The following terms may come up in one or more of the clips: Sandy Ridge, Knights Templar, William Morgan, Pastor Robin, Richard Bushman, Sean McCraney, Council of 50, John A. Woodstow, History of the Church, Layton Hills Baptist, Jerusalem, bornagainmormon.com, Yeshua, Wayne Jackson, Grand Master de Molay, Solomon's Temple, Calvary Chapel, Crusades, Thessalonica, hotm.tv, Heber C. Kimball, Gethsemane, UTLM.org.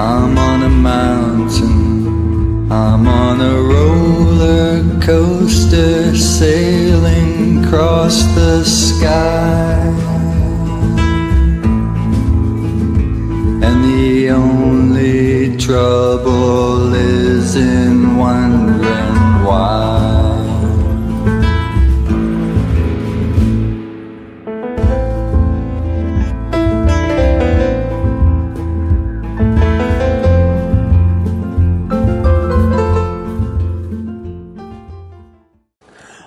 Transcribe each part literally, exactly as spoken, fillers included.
I'm on a mountain, I'm on a roller coaster sailing across the sky, and the only trouble is in wondering why.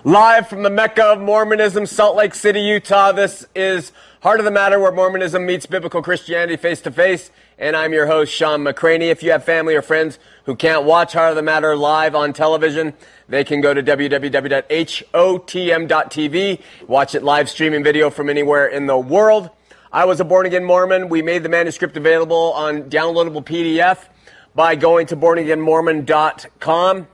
Live from the Mecca of Mormonism, Salt Lake City, Utah, this is Heart of the Matter, where Mormonism meets biblical Christianity face-to-face, and I'm your host, Sean McCraney. If you have family or friends who can't watch Heart of the Matter live on television, they can go to w w w dot h o t m dot t v, watch it live streaming video from anywhere in the world. I was a born-again Mormon. We made the manuscript available on downloadable P D F by going to born again mormon dot com.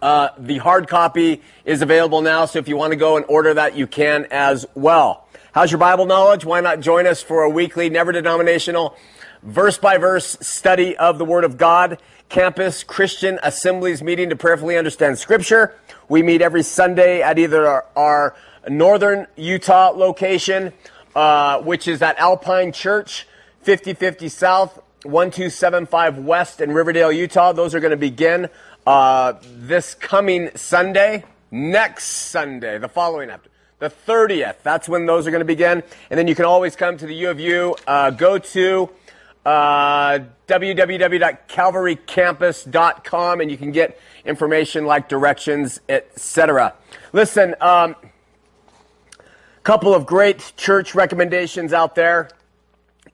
Uh, the hard copy is available now, so if you want to go and order that, you can as well. How's your Bible knowledge? Why not join us for a weekly, never-denominational, verse-by-verse study of the Word of God, campus Christian assemblies meeting to prayerfully understand Scripture. We meet every Sunday at either our, our northern Utah location, uh, which is at Alpine Church, fifty fifty South, one two seven five West in Riverdale, Utah. Those are going to begin Uh, this coming Sunday, next Sunday, the following after, the thirtieth, that's when those are going to begin. And then you can always come to the U of U. Uh, go to uh, w w w dot calvary campus dot com and you can get information like directions, et cetera. Listen, a um, couple of great church recommendations out there.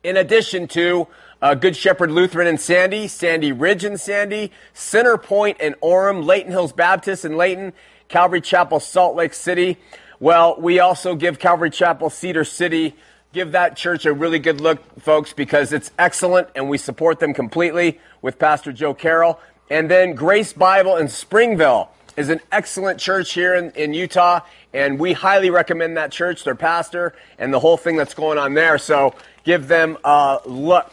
In addition to Uh, Good Shepherd Lutheran in Sandy, Sandy Ridge in Sandy, Center Point in Orem, Layton Hills Baptist in Layton, Calvary Chapel, Salt Lake City. Well, we also give Calvary Chapel, Cedar City. Give that church a really good look, folks, because it's excellent, and we support them completely with Pastor Joe Carroll. And then Grace Bible in Springville is an excellent church here in, in Utah, and we highly recommend that church, their pastor, and the whole thing that's going on there. So give them a look.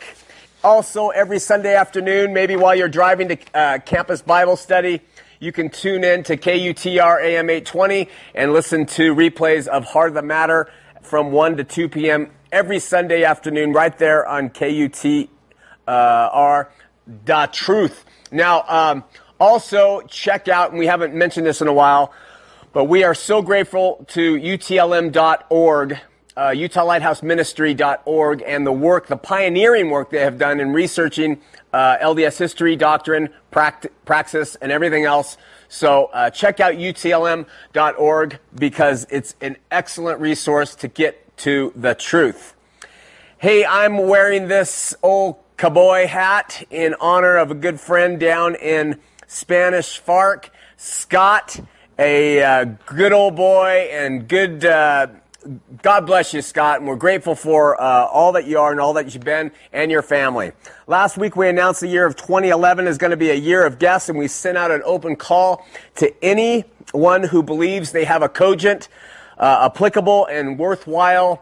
Also, every Sunday afternoon, maybe while you're driving to uh, Campus Bible Study, you can tune in to K U T R A M eight twenty and listen to replays of Heart of the Matter from one to two p m every Sunday afternoon right there on K U T R uh, Da Truth. Now, um, also check out, and we haven't mentioned this in a while, but we are so grateful to U T L M dot org. Uh, Utah Lighthouse Ministry dot org and the work, the pioneering work they have done in researching uh, L D S history, doctrine, pract praxis, and everything else. So uh, check out U T L M dot org because it's an excellent resource to get to the truth. Hey, I'm wearing this old cowboy hat in honor of a good friend down in Spanish Fork, Scott, a uh, good old boy and good... Uh, God bless you, Scott, and we're grateful for uh, all that you are and all that you've been and your family. Last week, we announced the year of twenty eleven is going to be a year of guests, and we sent out an open call to anyone who believes they have a cogent, uh, applicable, and worthwhile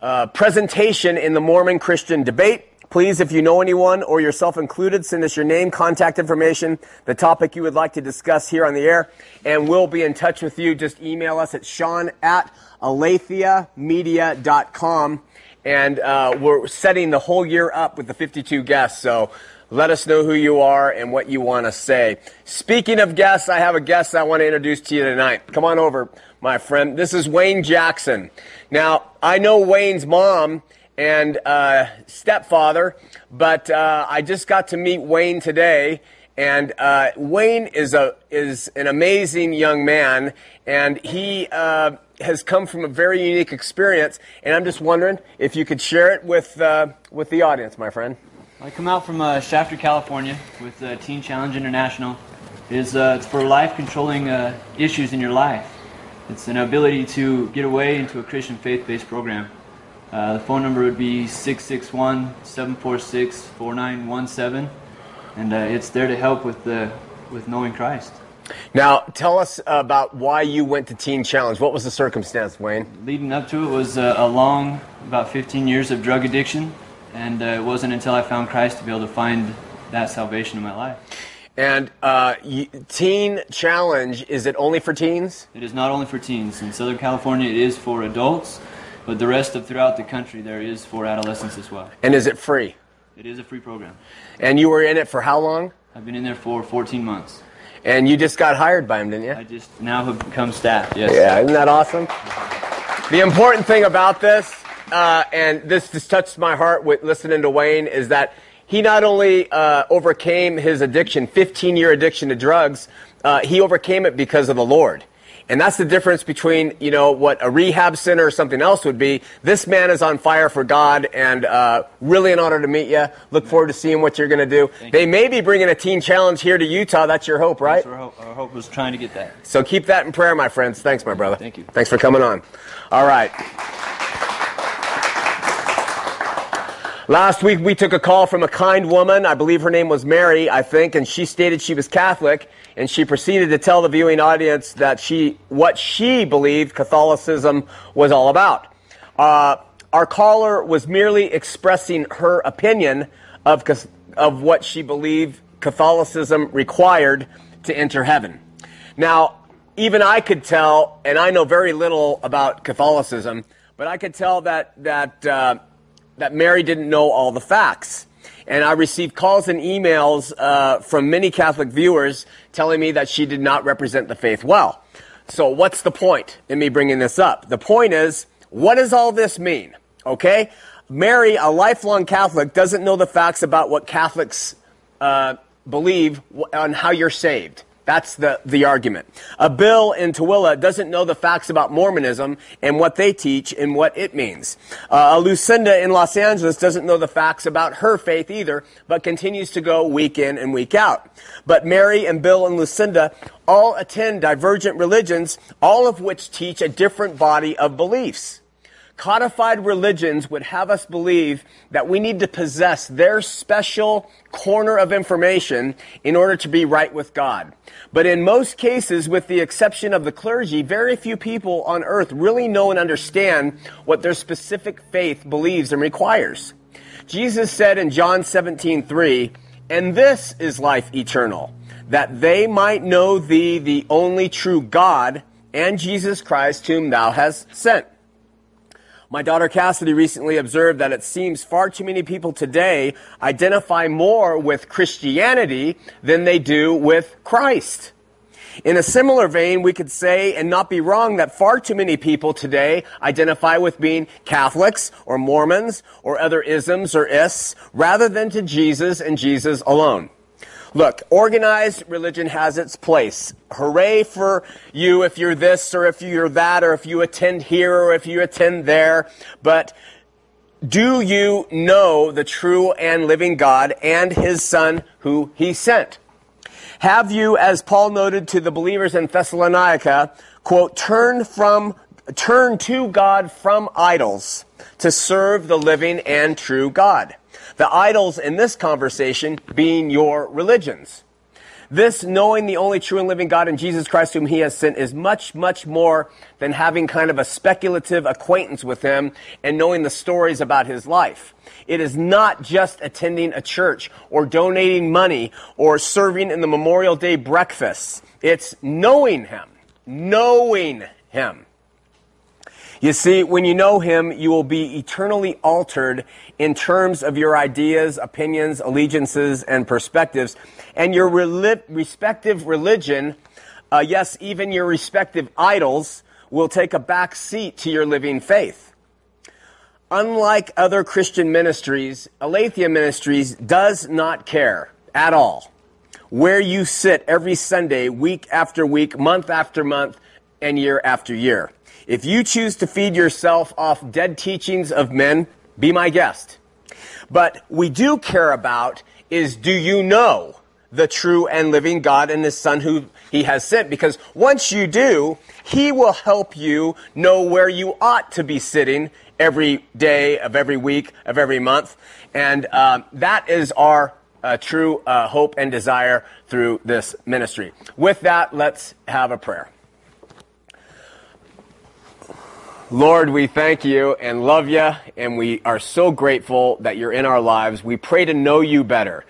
uh, presentation in the Mormon Christian debate. Please, if you know anyone or yourself included, send us your name, contact information, the topic you would like to discuss here on the air, and we'll be in touch with you. Just email us at sean at aletheia media dot com, and uh, we're setting the whole year up with the fifty-two guests, so let us know who you are and what you want to say. Speaking of guests, I have a guest I want to introduce to you tonight. Come on over, my friend. This is Wayne Jackson. Now, I know Wayne's mom and uh, stepfather, but uh, I just got to meet Wayne today. And uh, Wayne is a is an amazing young man, and he uh, has come from a very unique experience. And I'm just wondering if you could share it with uh, with the audience, my friend. I come out from uh, Shafter, California with uh, Teen Challenge International. It is, uh, it's for life controlling uh, issues in your life. It's an ability to get away into a Christian faith-based program. Uh, the phone number would be six six one, seven four six, four nine one seven, and uh, it's there to help with, uh, with knowing Christ. Now, tell us about why you went to Teen Challenge. What was the circumstance, Wayne? Leading up to it was uh, a long, about fifteen years of drug addiction, and uh, it wasn't until I found Christ to be able to find that salvation in my life. And uh, Teen Challenge, is it only for teens? It is not only for teens. In Southern California, it is for adults, but the rest of throughout the country, there is for adolescents as well. And is it free? It is a free program. And you were in it for how long? I've been in there for fourteen months. And you just got hired by him, didn't you? I just now have become staff, yes. Yeah, isn't that awesome? The important thing about this, uh, and this just touched my heart with listening to Wayne, is that he not only uh, overcame his addiction, fifteen-year addiction to drugs, uh, he overcame it because of the Lord. And that's the difference between, you know, what a rehab center or something else would be. This man is on fire for God, and uh, really an honor to meet you. Look forward to seeing what you're going to do. Thank they you. May be bringing a Teen Challenge here to Utah. That's your hope, right? Our hope. our hope was trying to get that. So keep that in prayer, my friends. Thanks, my brother. Thank you. Thanks for coming on. All right. Last week we took a call from a kind woman. I believe her name was Mary, I think, and she stated she was Catholic. And she proceeded to tell the viewing audience that she, what she believed Catholicism was all about. Uh, our caller was merely expressing her opinion of, of what she believed Catholicism required to enter heaven. Now, even I could tell, and I know very little about Catholicism, but I could tell that, that, uh, that Mary didn't know all the facts. And I received calls and emails uh, from many Catholic viewers telling me that she did not represent the faith well. So what's the point in me bringing this up? The point is, what does all this mean? Okay? Mary, a lifelong Catholic, doesn't know the facts about what Catholics uh, believe on how you're saved. That's the, the argument. A Bill in Tooele doesn't know the facts about Mormonism and what they teach and what it means. Uh, a Lucinda in Los Angeles doesn't know the facts about her faith either, but continues to go week in and week out. But Mary and Bill and Lucinda all attend divergent religions, all of which teach a different body of beliefs. Codified religions would have us believe that we need to possess their special corner of information in order to be right with God. But in most cases, with the exception of the clergy, very few people on earth really know and understand what their specific faith believes and requires. Jesus said in John seventeen three, "And this is life eternal, that they might know thee, the only true God, and Jesus Christ, whom thou hast sent." My daughter Cassidy recently observed that it seems far too many people today identify more with Christianity than they do with Christ. In a similar vein, we could say, and not be wrong, that far too many people today identify with being Catholics or Mormons or other isms or ists rather than to Jesus and Jesus alone. Look, organized religion has its place. Hooray for you if you're this or if you're that or if you attend here or if you attend there. But do you know the true and living God and His Son who He sent? Have you, as Paul noted to the believers in Thessalonica, quote, turn from, turn to God from idols to serve the living and true God? The idols in this conversation being your religions. This knowing the only true and living God in Jesus Christ whom He has sent is much, much more than having kind of a speculative acquaintance with Him and knowing the stories about His life. It is not just attending a church or donating money or serving in the Memorial Day breakfasts. It's knowing Him. Knowing Him. You see, when you know Him, you will be eternally altered in terms of your ideas, opinions, allegiances, and perspectives. And your rel- respective religion, uh, yes, even your respective idols, will take a back seat to your living faith. Unlike other Christian ministries, Aletheia Ministries does not care at all where you sit every Sunday, week after week, month after month, and year after year. If you choose to feed yourself off dead teachings of men, be my guest. But we do care about is, do you know the true and living God and His Son who He has sent? Because once you do, He will help you know where you ought to be sitting every day of every week of every month. And um, that is our uh, true uh, hope and desire through this ministry. With that, let's have a prayer. Lord, we thank you and love you, and we are so grateful that you're in our lives. We pray to know you better,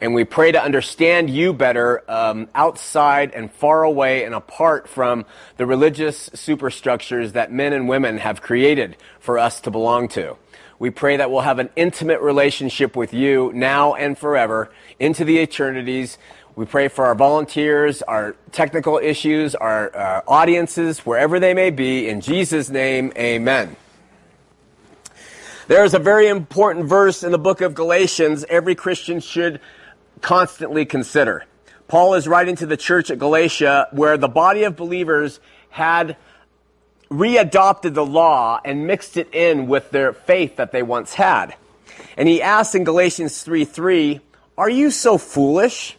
and we pray to understand you better um, outside and far away and apart from the religious superstructures that men and women have created for us to belong to. We pray that we'll have an intimate relationship with you now and forever into the eternities. We pray for our volunteers, our technical issues, our, our audiences, wherever they may be. In Jesus' name, amen. There is a very important verse in the book of Galatians every Christian should constantly consider. Paul is writing to the church at Galatia, where the body of believers had readopted the law and mixed it in with their faith that they once had. And he asks in Galatians three three, "Are you so foolish?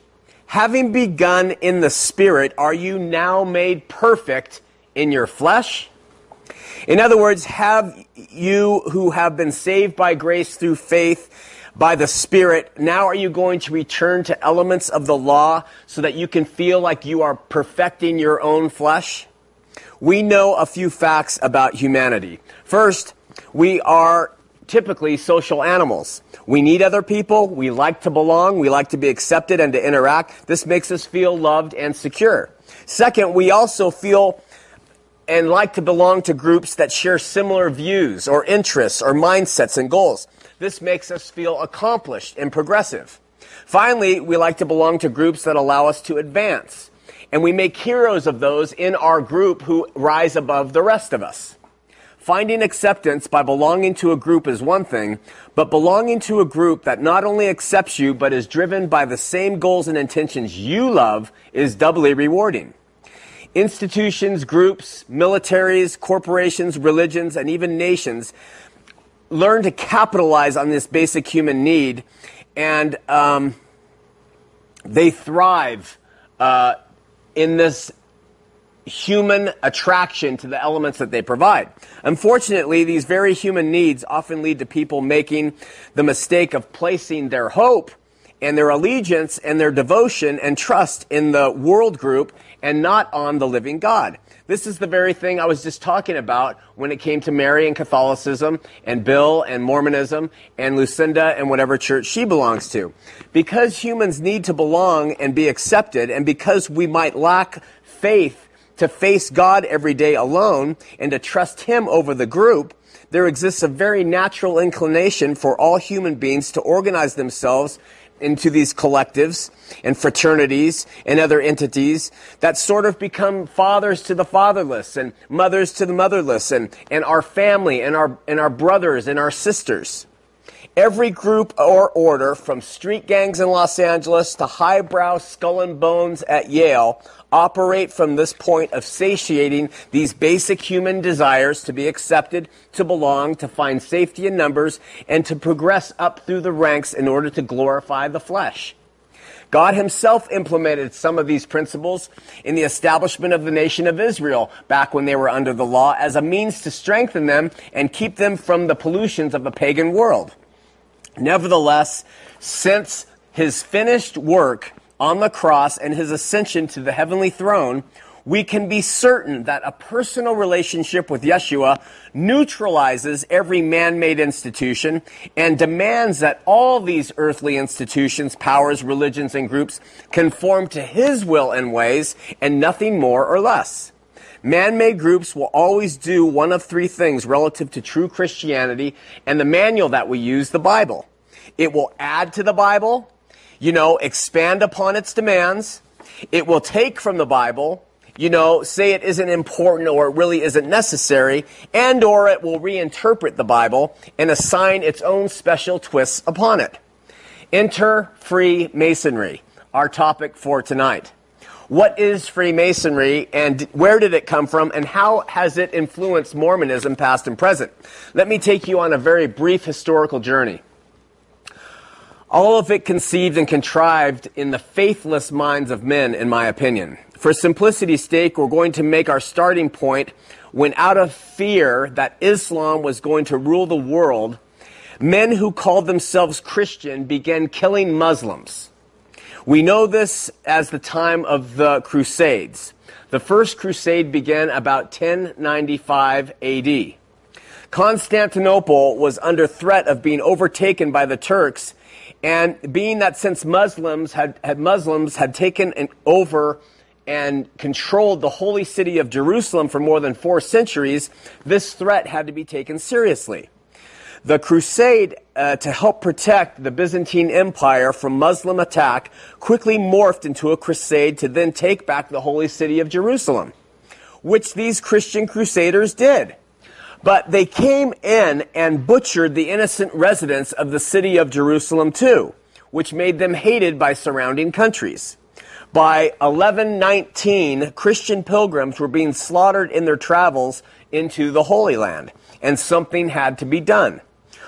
Having begun in the Spirit, are you now made perfect in your flesh?" In other words, have you who have been saved by grace through faith by the Spirit, now are you going to return to elements of the law so that you can feel like you are perfecting your own flesh? We know a few facts about humanity. First, we are typically social animals. We need other people. We like to belong. We like to be accepted and to interact. This makes us feel loved and secure. Second, we also feel and like to belong to groups that share similar views or interests or mindsets and goals. This makes us feel accomplished and progressive. Finally, we like to belong to groups that allow us to advance, and we make heroes of those in our group who rise above the rest of us. Finding acceptance by belonging to a group is one thing, but belonging to a group that not only accepts you but is driven by the same goals and intentions you love is doubly rewarding. Institutions, groups, militaries, corporations, religions, and even nations learn to capitalize on this basic human need, and um, they thrive uh, in this human attraction to the elements that they provide. Unfortunately, these very human needs often lead to people making the mistake of placing their hope and their allegiance and their devotion and trust in the world group and not on the living God. This is the very thing I was just talking about when it came to Mary and Catholicism and Bill and Mormonism and Lucinda and whatever church she belongs to. Because humans need to belong and be accepted, and because we might lack faith to face God every day alone and to trust Him over the group, there exists a very natural inclination for all human beings to organize themselves into these collectives and fraternities and other entities that sort of become fathers to the fatherless and mothers to the motherless and, and our family and our, and our brothers and our sisters. Every group or order, from street gangs in Los Angeles to highbrow skull and bones at Yale, operate from this point of satiating these basic human desires to be accepted, to belong, to find safety in numbers, and to progress up through the ranks in order to glorify the flesh. God Himself implemented some of these principles in the establishment of the nation of Israel back when they were under the law as a means to strengthen them and keep them from the pollutions of the pagan world. Nevertheless, since His finished work on the cross and His ascension to the heavenly throne, we can be certain that a personal relationship with Yeshua neutralizes every man-made institution and demands that all these earthly institutions, powers, religions, and groups conform to His will and ways, and nothing more or less. Man-made groups will always do one of three things relative to true Christianity and the manual that we use, the Bible. It will add to the Bible, you know, expand upon its demands. It will take from the Bible, you know, say it isn't important or it really isn't necessary, and or it will reinterpret the Bible and assign its own special twists upon it. Enter Freemasonry, our topic for tonight. What is Freemasonry, and where did it come from, and how has it influenced Mormonism past and present? Let me take you on a very brief historical journey. All of it conceived and contrived in the faithless minds of men, in my opinion. For simplicity's sake, we're going to make our starting point when, out of fear that Islam was going to rule the world, men who called themselves Christian began killing Muslims. We know this as the time of the Crusades. The first crusade began about ten ninety-five A D. Constantinople was under threat of being overtaken by the Turks, and being that since Muslims had, had Muslims had taken an over and controlled the holy city of Jerusalem for more than four centuries, this threat had to be taken seriously. The crusade uh, to help protect the Byzantine Empire from Muslim attack quickly morphed into a crusade to then take back the holy city of Jerusalem, which these Christian crusaders did. But they came in and butchered the innocent residents of the city of Jerusalem too, which made them hated by surrounding countries. By eleven nineteen, Christian pilgrims were being slaughtered in their travels into the Holy Land, and something had to be done.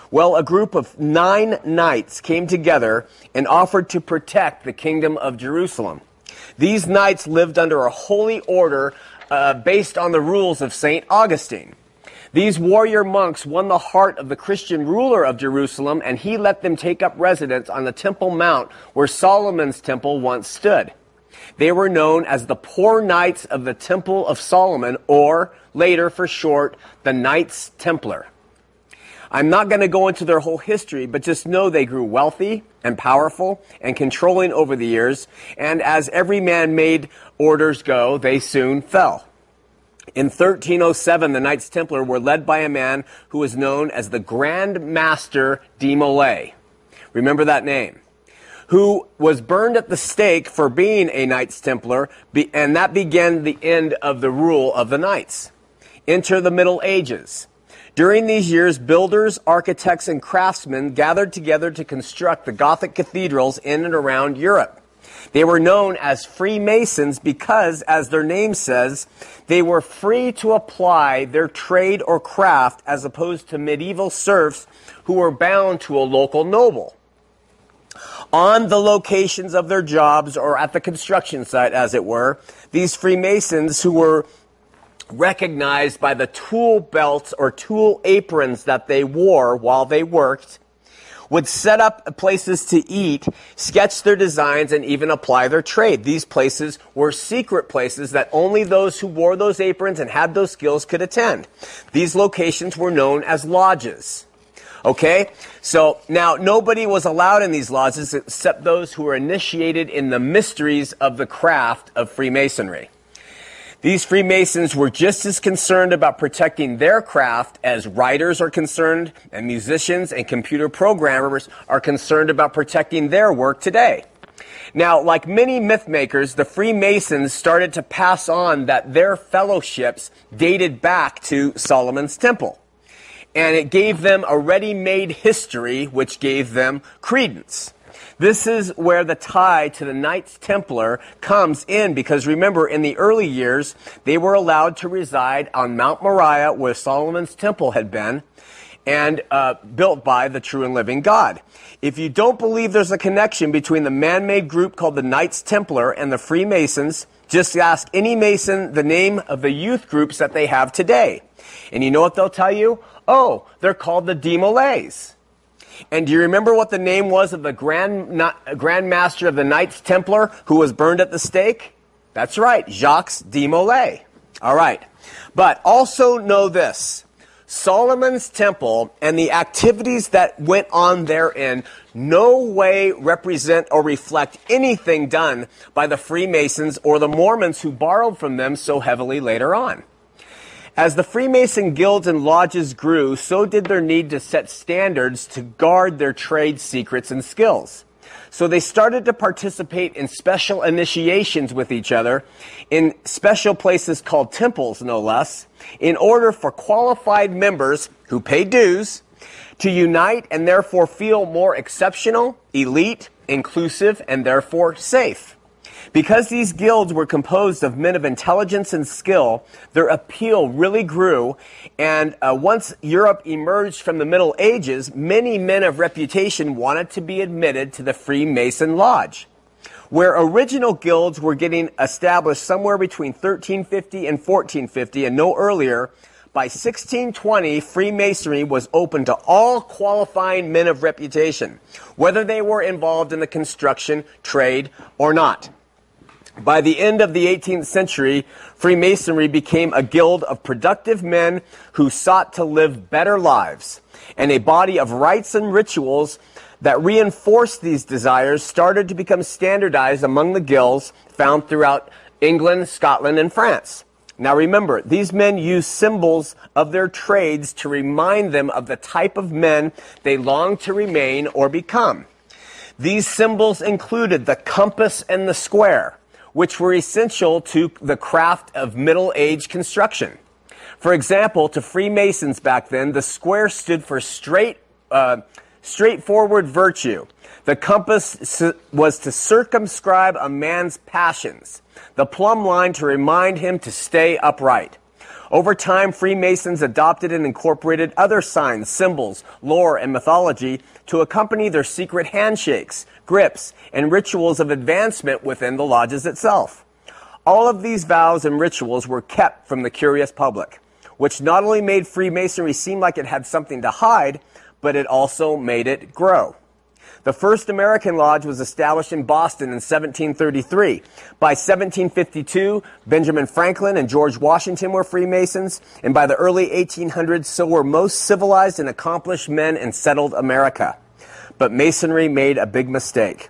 Well, a group of nine knights came together and offered to protect the kingdom of Jerusalem. These knights lived under a holy order uh, based on the rules of Saint Augustine. These warrior monks won the heart of the Christian ruler of Jerusalem, and he let them take up residence on the Temple Mount where Solomon's Temple once stood. They were known as the Poor Knights of the Temple of Solomon, or later for short, the Knights Templar. I'm not going to go into their whole history, but just know they grew wealthy and powerful and controlling over the years, and as every man made orders go, they soon fell. In thirteen oh seven, the Knights Templar were led by a man who was known as the Grand Master de Molay. Remember that name. Who was burned at the stake for being a Knights Templar, and that began the end of the rule of the Knights. Enter the Middle Ages. During these years, builders, architects, and craftsmen gathered together to construct the Gothic cathedrals in and around Europe. They were known as Freemasons because, as their name says, they were free to apply their trade or craft as opposed to medieval serfs who were bound to a local noble. On the locations of their jobs, or at the construction site, as it were, these Freemasons, who were recognized by the tool belts or tool aprons that they wore while they worked, would set up places to eat, sketch their designs, and even apply their trade. These places were secret places that only those who wore those aprons and had those skills could attend. These locations were known as lodges. Okay, so now nobody was allowed in these lodges except those who were initiated in the mysteries of the craft of Freemasonry. These Freemasons were just as concerned about protecting their craft as writers are concerned, and musicians and computer programmers are concerned about protecting their work today. Now, like many mythmakers, the Freemasons started to pass on that their fellowships dated back to Solomon's Temple. And it gave them a ready-made history, which gave them credence. This is where the tie to the Knights Templar comes in, because remember, in the early years, they were allowed to reside on Mount Moriah, where Solomon's Temple had been, and uh, built by the true and living God. If you don't believe there's a connection between the man-made group called the Knights Templar and the Freemasons, just ask any Mason the name of the youth groups that they have today. And you know what they'll tell you? Oh, they're called the de Molays. And do you remember what the name was of the Grand, not, Grand Master of the Knights Templar who was burned at the stake? That's right, Jacques de Molay. All right. But also know this. Solomon's Temple and the activities that went on therein no way represent or reflect anything done by the Freemasons or the Mormons who borrowed from them so heavily later on. As the Freemason guilds and lodges grew, so did their need to set standards to guard their trade secrets and skills. So they started to participate in special initiations with each other, in special places called temples, no less, in order for qualified members who pay dues to unite and therefore feel more exceptional, elite, inclusive, and therefore safe. Because these guilds were composed of men of intelligence and skill, their appeal really grew, and uh, once Europe emerged from the Middle Ages, many men of reputation wanted to be admitted to the Freemason Lodge. Where original guilds were getting established somewhere between thirteen fifty and fourteen fifty, and no earlier, by sixteen twenty, Freemasonry was open to all qualifying men of reputation, whether they were involved in the construction trade or not. By the end of the eighteenth century, Freemasonry became a guild of productive men who sought to live better lives, and a body of rites and rituals that reinforced these desires started to become standardized among the guilds found throughout England, Scotland, and France. Now remember, these men used symbols of their trades to remind them of the type of men they longed to remain or become. These symbols included the compass and the square, which were essential to the craft of Middle Age construction. For example, to Freemasons back then, the square stood for straight, uh, straightforward virtue. The compass was to circumscribe a man's passions, the plumb line to remind him to stay upright. Over time, Freemasons adopted and incorporated other signs, symbols, lore, and mythology to accompany their secret handshakes, grips, and rituals of advancement within the lodges itself. All of these vows and rituals were kept from the curious public, which not only made Freemasonry seem like it had something to hide, but it also made it grow. The first American lodge was established in Boston in seventeen thirty-three. By seventeen fifty-two, Benjamin Franklin and George Washington were Freemasons, and by the early eighteen hundreds, so were most civilized and accomplished men in settled America. But Masonry made a big mistake.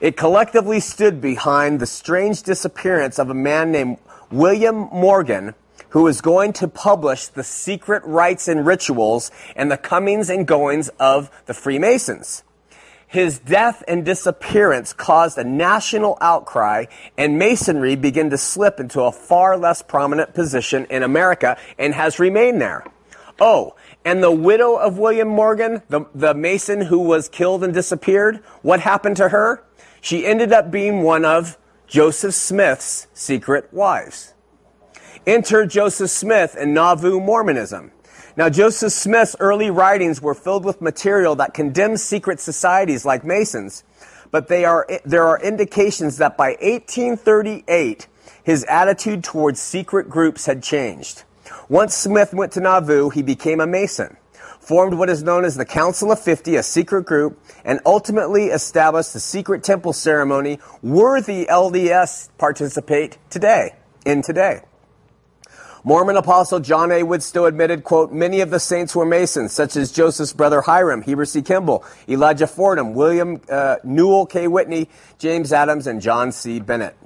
It collectively stood behind the strange disappearance of a man named William Morgan, who is going to publish the secret rites and rituals and the comings and goings of the Freemasons. His death and disappearance caused a national outcry, and Masonry began to slip into a far less prominent position in America and has remained there. Oh, and the widow of William Morgan, the, the Mason who was killed and disappeared, what happened to her? She ended up being one of Joseph Smith's secret wives. Enter Joseph Smith and Nauvoo Mormonism. Now, Joseph Smith's early writings were filled with material that condemns secret societies like Masons, but they are, there are indications that by eighteen thirty-eight, his attitude towards secret groups had changed. Once Smith went to Nauvoo, he became a Mason, formed what is known as the Council of Fifty, a secret group, and ultimately established the secret temple ceremony worthy L D S participate today, in today. Mormon apostle John A. Woodstow admitted, quote, many of the saints were Masons, such as Joseph's brother Hiram, Heber C. Kimball, Elijah Fordham, William uh, Newell K. Whitney, James Adams, and John C. Bennett.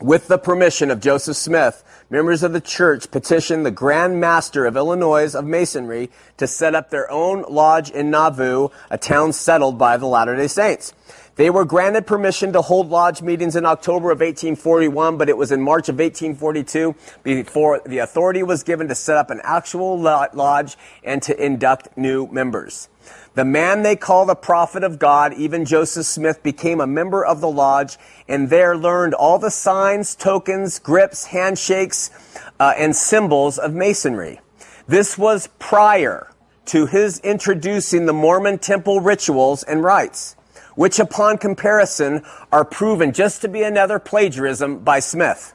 With the permission of Joseph Smith, members of the church petitioned the Grand Master of Illinois of Masonry to set up their own lodge in Nauvoo, a town settled by the Latter-day Saints. They were granted permission to hold lodge meetings in October of eighteen forty-one, but it was in March of eighteen forty-two before the authority was given to set up an actual lodge and to induct new members. The man they call the prophet of God, even Joseph Smith, became a member of the lodge and there learned all the signs, tokens, grips, handshakes, uh, and symbols of Masonry. This was prior to his introducing the Mormon temple rituals and rites, which upon comparison are proven just to be another plagiarism by Smith.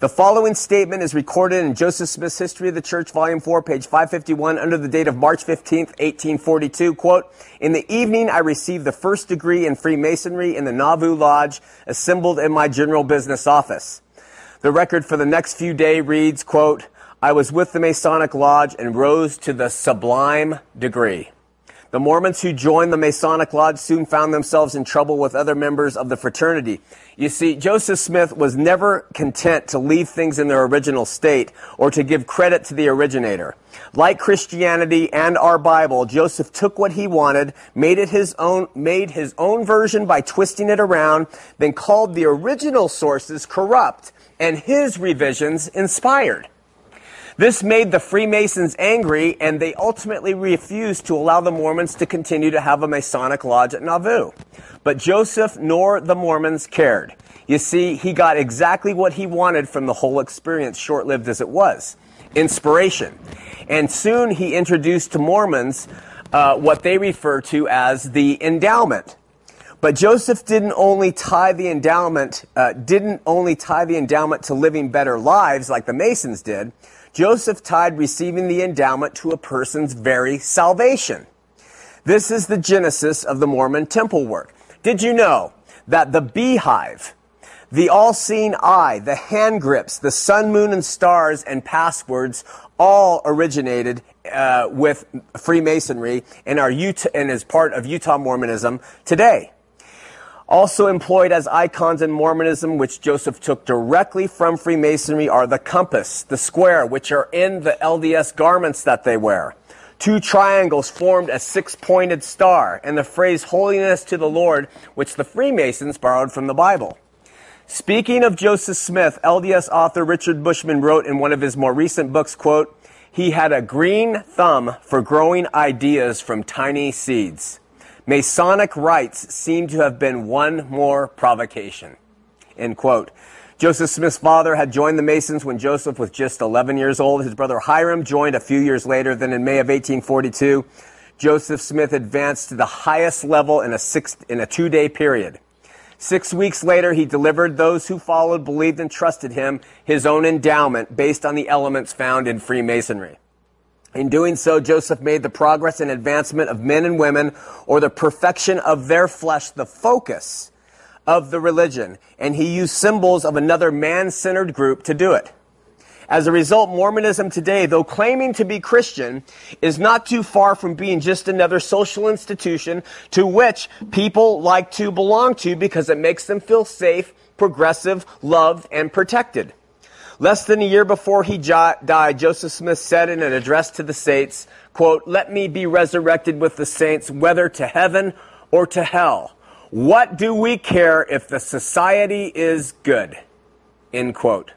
The following statement is recorded in Joseph Smith's History of the Church, Volume four, page five fifty-one, under the date of March fifteenth, eighteen forty-two, quote, in the evening I received the first degree in Freemasonry in the Nauvoo Lodge, assembled in my general business office. The record for the next few days reads, quote, I was with the Masonic Lodge and rose to the sublime degree. The Mormons who joined the Masonic Lodge soon found themselves in trouble with other members of the fraternity. You see, Joseph Smith was never content to leave things in their original state or to give credit to the originator. Like Christianity and our Bible, Joseph took what he wanted, made it his own, made his own version by twisting it around, then called the original sources corrupt and his revisions inspired. This made the Freemasons angry, and they ultimately refused to allow the Mormons to continue to have a Masonic lodge at Nauvoo. But Joseph nor the Mormons cared. You see, he got exactly what he wanted from the whole experience, short-lived as it was, inspiration. And soon he introduced to Mormons uh, what they refer to as the endowment. But Joseph didn't only tie the endowment, uh, didn't only tie the endowment to living better lives like the Masons did. Joseph tied receiving the endowment to a person's very salvation. This is the genesis of the Mormon temple work. Did you know that the beehive, the all-seeing eye, the hand grips, the sun, moon, and stars, and passwords all originated uh, with Freemasonry and are Utah, and is part of Utah Mormonism today? Also employed as icons in Mormonism, which Joseph took directly from Freemasonry, are the compass, the square, which are in the L D S garments that they wear. Two triangles formed a six-pointed star, and the phrase holiness to the Lord, which the Freemasons borrowed from the Bible. Speaking of Joseph Smith, L D S author Richard Bushman wrote in one of his more recent books, quote, "He had a green thumb for growing ideas from tiny seeds. Masonic rites seem to have been one more provocation," end quote. Joseph Smith's father had joined the Masons when Joseph was just eleven years old. His brother Hiram joined a few years later. Then in May of eighteen forty-two, Joseph Smith advanced to the highest level in a, six, in a two-day period. Six weeks later, he delivered those who followed, believed, and trusted him his own endowment based on the elements found in Freemasonry. In doing so, Joseph made the progress and advancement of men and women, or the perfection of their flesh, the focus of the religion, and he used symbols of another man-centered group to do it. As a result, Mormonism today, though claiming to be Christian, is not too far from being just another social institution to which people like to belong to because it makes them feel safe, progressive, loved, and protected. Less than a year before he died, Joseph Smith said in an address to the saints, quote, "Let me be resurrected with the saints, whether to heaven or to hell. What do we care if the society is good?" End quote.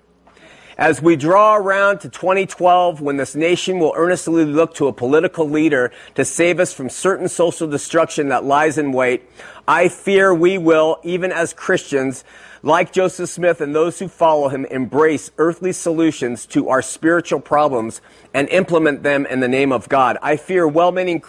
As we draw around to twenty twelve, when this nation will earnestly look to a political leader to save us from certain social destruction that lies in wait, I fear we will, even as Christians, like Joseph Smith and those who follow him, embrace earthly solutions to our spiritual problems and implement them in the name of God. I fear well-meaning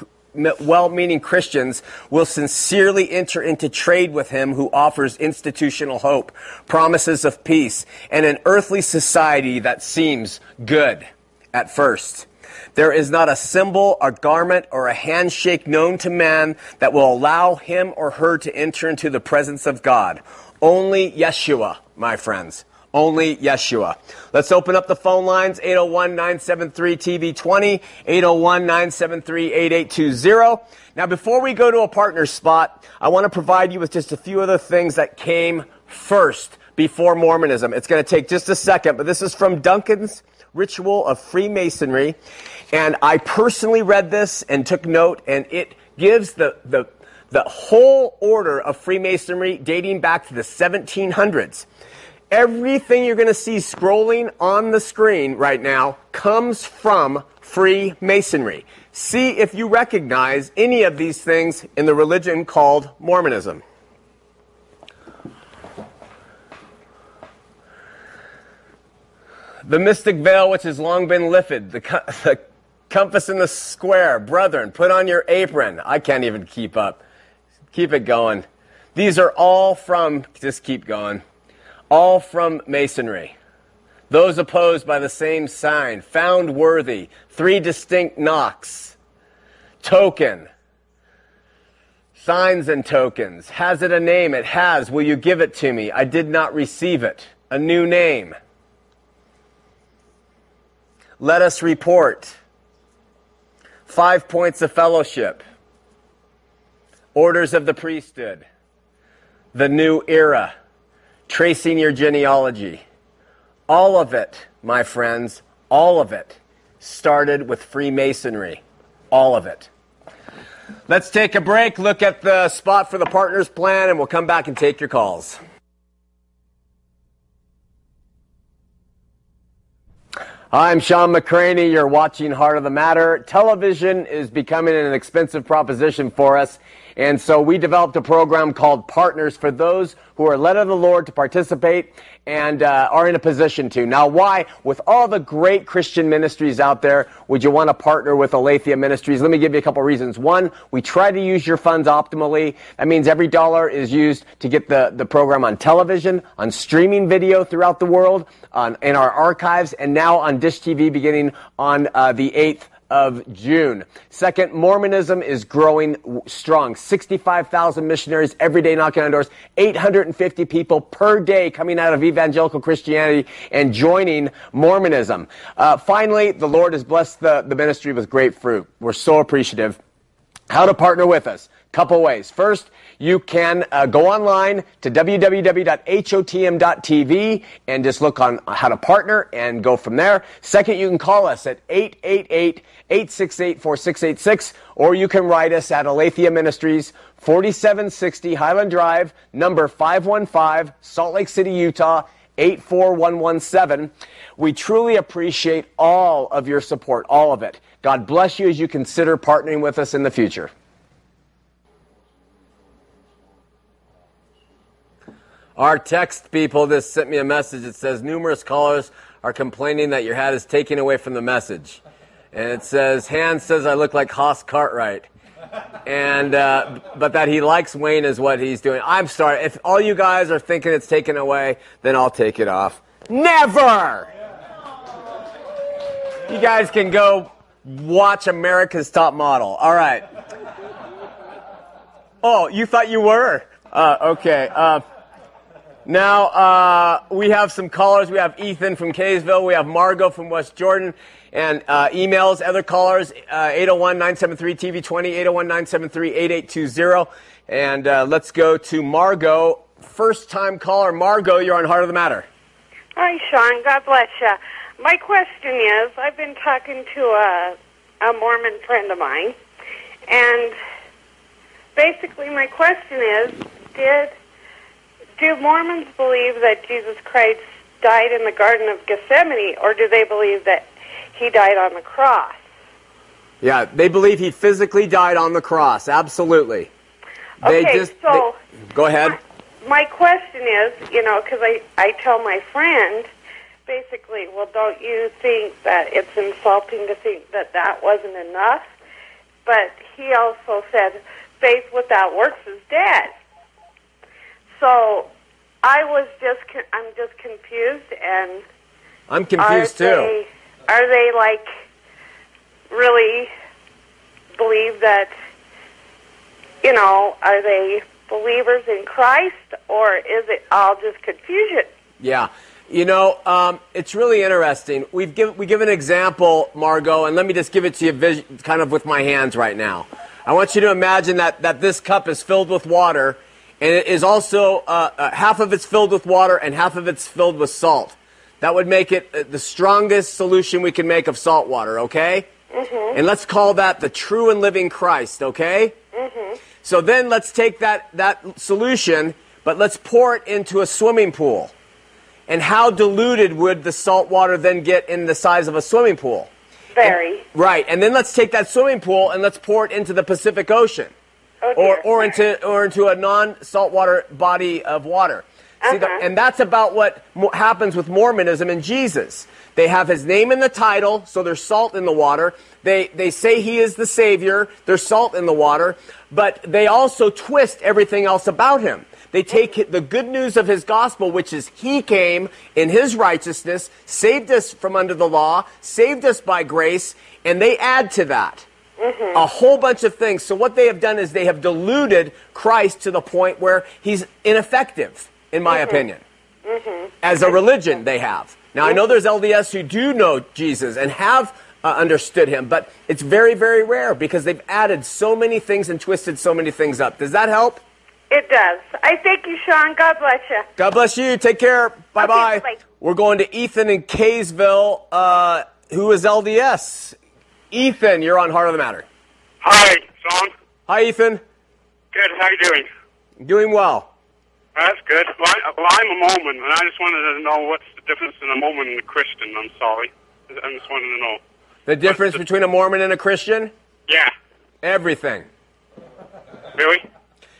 well-meaning Christians will sincerely enter into trade with him who offers institutional hope, promises of peace, and an earthly society that seems good at first. There is not a symbol, a garment, or a handshake known to man that will allow him or her to enter into the presence of God. Only Yeshua, my friends. Only Yeshua. Let's open up the phone lines, eight oh one, nine seven three, T V twenty, eight oh one, nine seven three, eight eight two zero. Now, before we go to a partner spot, I want to provide you with just a few other things that came first before Mormonism. It's going to take just a second, but this is from Duncan's Ritual of Freemasonry. And I personally read this and took note, and it gives the, the, the whole order of Freemasonry dating back to the seventeen hundreds. Everything you're going to see scrolling on the screen right now comes from Freemasonry. See if you recognize any of these things in the religion called Mormonism. The mystic veil, which has long been lifted, the, co the compass in the square, brethren, put on your apron. I can't even keep up. Keep it going. These are all from, just keep going. All from Masonry. Those opposed by the same sign, found worthy, three distinct knocks, token, signs and tokens. Has it a name? It has. Will you give it to me? I did not receive it. A new name. Let us report. Five points of fellowship. Orders of the priesthood. The new era. Tracing your genealogy. All of it, my friends, all of it started with Freemasonry. All of it. Let's take a break, look at the spot for the partners plan, and we'll come back and take your calls. I'm Sean McCraney. You're watching Heart of the Matter. Television is becoming an expensive proposition for us. And so we developed a program called Partners for those who are led of the Lord to participate and uh, are in a position to. Now, why, with all the great Christian ministries out there, would you want to partner with Aletheia Ministries? Let me give you a couple reasons. One, we try to use your funds optimally. That means every dollar is used to get the, the program on television, on streaming video throughout the world, on, in our archives, and now on Dish T V beginning on uh, the eighth of June. Second, Mormonism is growing strong. sixty-five thousand missionaries every day knocking on doors, eight hundred fifty people per day coming out of evangelical Christianity and joining Mormonism. Uh, finally, the Lord has blessed the, the ministry with great fruit. We're so appreciative. How to partner with us? Couple ways. First, you can uh, go online to w w w dot h o t m dot t v and just look on how to partner and go from there. Second, you can call us at eight eight eight, eight six eight, four six eight six, or you can write us at Aletheia Ministries, forty-seven sixty Highland Drive, number five one five, Salt Lake City, Utah, eight four one one seven. We truly appreciate all of your support, all of it. God bless you as you consider partnering with us in the future. Our text people just sent me a message. It says, numerous callers are complaining that your hat is taken away from the message. And it says, Han says I look like Haas Cartwright. And, uh, but that he likes Wayne is what he's doing. I'm sorry. If all you guys are thinking it's taken away, then I'll take it off. Never! You guys can go watch America's Top Model. All right. Oh, you thought you were? Uh, okay. Uh, Now, uh, we have some callers. We have Ethan from Kaysville. We have Margo from West Jordan. And uh, emails, other callers, uh, eight oh one, nine seven three, T V twenty, eight oh one, nine seven three, eight eight two zero. And uh, let's go to Margo, first-time caller. Margo, you're on Heart of the Matter. Hi, Sean. God bless you. My question is, I've been talking to a, a Mormon friend of mine, and basically my question is, did... do Mormons believe that Jesus Christ died in the Garden of Gethsemane, or do they believe that he died on the cross? Yeah, they believe he physically died on the cross, absolutely. Okay, they just, so... They, go ahead. My, my question is, you know, because I, I tell my friend, basically, well, don't you think that it's insulting to think that that wasn't enough? But he also said, faith without works is dead. So I was just, con I'm just confused, and I'm confused are they, too. Are they like really believe that, you know, are they believers in Christ, or is it all just confusion? Yeah, you know, um, it's really interesting. We've give, we give an example, Margo, and let me just give it to you vision, kind of with my hands right now. I want you to imagine that, that this cup is filled with water. And it is also, uh, uh, half of it's filled with water and half of it's filled with salt. That would make it uh, the strongest solution we can make of salt water, okay? Mm-hmm. And let's call that the true and living Christ, okay? Mm-hmm. So then let's take that, that solution, but let's pour it into a swimming pool. And how diluted would the salt water then get in the size of a swimming pool? Very. And, right. And then let's take that swimming pool and let's pour it into the Pacific Ocean. Oh, or, or into or into a non-saltwater body of water. Uh-huh. See the, and that's about what mo happens with Mormonism and Jesus. They have his name in the title, so there's salt in the water. They, they say he is the Savior, there's salt in the water, but they also twist everything else about him. They take the good news of his gospel, which is he came in his righteousness, saved us from under the law, saved us by grace, and they add to that. Mm-hmm. A whole bunch of things. So what they have done is they have diluted Christ to the point where he's ineffective, in my mm-hmm. opinion. Mm-hmm. As a religion, they have. Now, mm-hmm. I know there's L D S who do know Jesus and have uh, understood him, but it's very, very rare because they've added so many things and twisted so many things up. Does that help? It does. I thank you, Sean. God bless you. God bless you. Take care. Bye-bye. Okay, bye. We're going to Ethan in Kaysville, uh, who is L D S. Ethan, you're on Heart of the Matter. Hi, Sean. Hi, Ethan. Good. How are you doing? Doing well. That's good. Well, I, well, I'm a Mormon, and I just wanted to know what's the difference in a Mormon and a Christian. I'm sorry. I just wanted to know. The difference the, between a Mormon and a Christian? Yeah. Everything. Really?